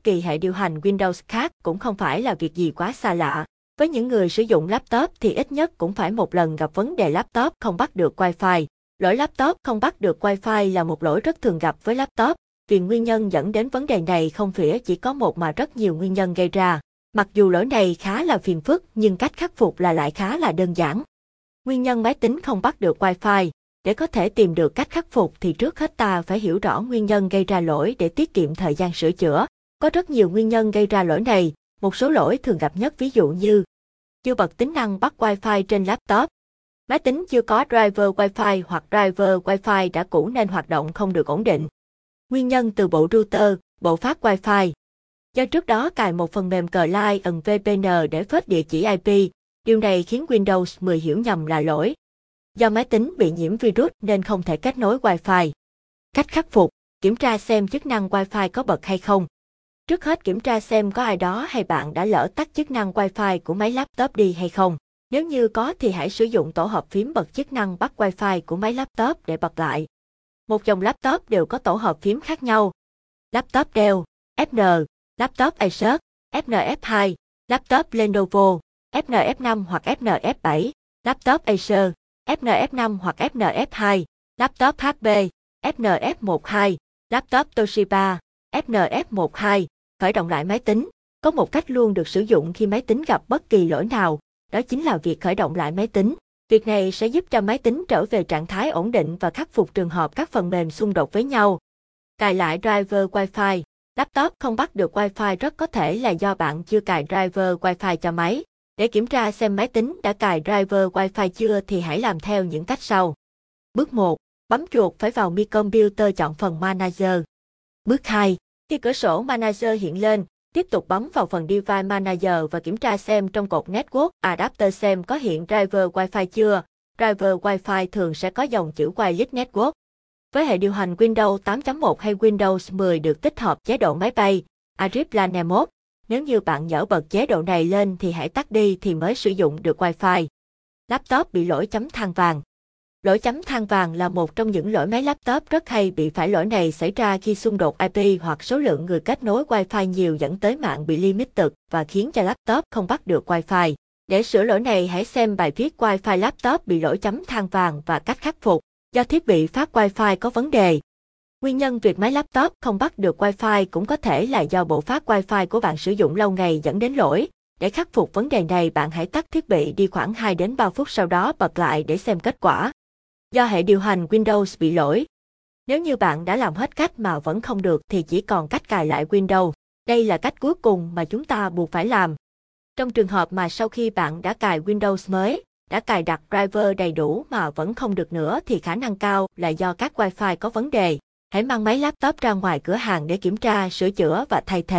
bất kỳ hệ điều hành Windows khác cũng không phải là việc gì quá xa lạ. Với những người sử dụng laptop thì ít nhất cũng phải một lần gặp vấn đề laptop không bắt được Wi-Fi. Lỗi laptop không bắt được Wi-Fi là một lỗi rất thường gặp với laptop, vì nguyên nhân dẫn đến vấn đề này không phải chỉ có một mà rất nhiều nguyên nhân gây ra. Mặc dù lỗi này khá là phiền phức nhưng cách khắc phục lại khá là đơn giản. Nguyên nhân máy tính không bắt được Wi-Fi. Để có thể tìm được cách khắc phục thì trước hết ta phải hiểu rõ nguyên nhân gây ra lỗi để tiết kiệm thời gian sửa chữa. Có rất nhiều nguyên nhân gây ra lỗi này, một số lỗi thường gặp nhất ví dụ như chưa bật tính năng bắt Wi-Fi trên laptop. Máy tính chưa có driver Wi-Fi hoặc driver Wi-Fi đã cũ nên hoạt động không được ổn định. Nguyên nhân từ bộ router, bộ phát Wi-Fi. Do trước đó cài một phần mềm Client VPN để phết địa chỉ IP, điều này khiến Windows 10 hiểu nhầm là lỗi. Do máy tính bị nhiễm virus nên không thể kết nối Wi-Fi. Cách khắc phục, kiểm tra xem chức năng Wi-Fi có bật hay không. Trước hết kiểm tra xem có ai đó hay bạn đã lỡ tắt chức năng Wi-Fi của máy laptop đi hay không. Nếu như có thì hãy sử dụng tổ hợp phím bật chức năng bắt Wi-Fi của máy laptop để bật lại. Một dòng laptop đều có tổ hợp phím khác nhau. Laptop Dell, FN, laptop Acer, FNF2, laptop Lenovo, FNF5 hoặc FNF7, laptop Acer, FNF5 hoặc FNF2, laptop HP, FNF12, laptop Toshiba, FNF12, khởi động lại máy tính. Có một cách luôn được sử dụng khi máy tính gặp bất kỳ lỗi nào, đó chính là việc khởi động lại máy tính. Việc này sẽ giúp cho máy tính trở về trạng thái ổn định và khắc phục trường hợp các phần mềm xung đột với nhau. Cài lại driver Wi-Fi. Laptop không bắt được Wi-Fi rất có thể là do bạn chưa cài driver Wi-Fi cho máy. Để kiểm tra xem máy tính đã cài driver Wi-Fi chưa thì hãy làm theo những cách sau. Bước 1. Bấm chuột phải vào Mi Computer chọn phần Manager. Bước 2. Khi cửa sổ Manager hiện lên, tiếp tục bấm vào phần Device Manager và kiểm tra xem trong cột Network Adapter xem có hiện driver Wi-Fi chưa. Driver Wi-Fi thường sẽ có dòng chữ Wireless Network. Với hệ điều hành Windows 8.1 hay Windows 10 được tích hợp chế độ máy bay, Airplane Mode. Nếu như bạn nhỡ bật chế độ này lên thì hãy tắt đi thì mới sử dụng được Wi-Fi. Laptop bị lỗi chấm than vàng. Lỗi chấm than vàng là một trong những lỗi máy laptop rất hay bị phải. Lỗi này xảy ra khi xung đột IP hoặc số lượng người kết nối Wi-Fi nhiều dẫn tới mạng bị limited và khiến cho laptop không bắt được Wi-Fi. Để sửa lỗi này hãy xem bài viết Wi-Fi laptop bị lỗi chấm than vàng và cách khắc phục do thiết bị phát Wi-Fi có vấn đề. Nguyên nhân việc máy laptop không bắt được Wi-Fi cũng có thể là do bộ phát Wi-Fi của bạn sử dụng lâu ngày dẫn đến lỗi. Để khắc phục vấn đề này, bạn hãy tắt thiết bị đi khoảng 2 đến 3 phút sau đó bật lại để xem kết quả. Do hệ điều hành Windows bị lỗi. Nếu như bạn đã làm hết cách mà vẫn không được thì chỉ còn cách cài lại Windows. Đây là cách cuối cùng mà chúng ta buộc phải làm. Trong trường hợp mà sau khi bạn đã cài Windows mới, đã cài đặt driver đầy đủ mà vẫn không được nữa thì khả năng cao là do các Wi-Fi có vấn đề. Hãy mang máy laptop ra ngoài cửa hàng để kiểm tra, sửa chữa và thay thế.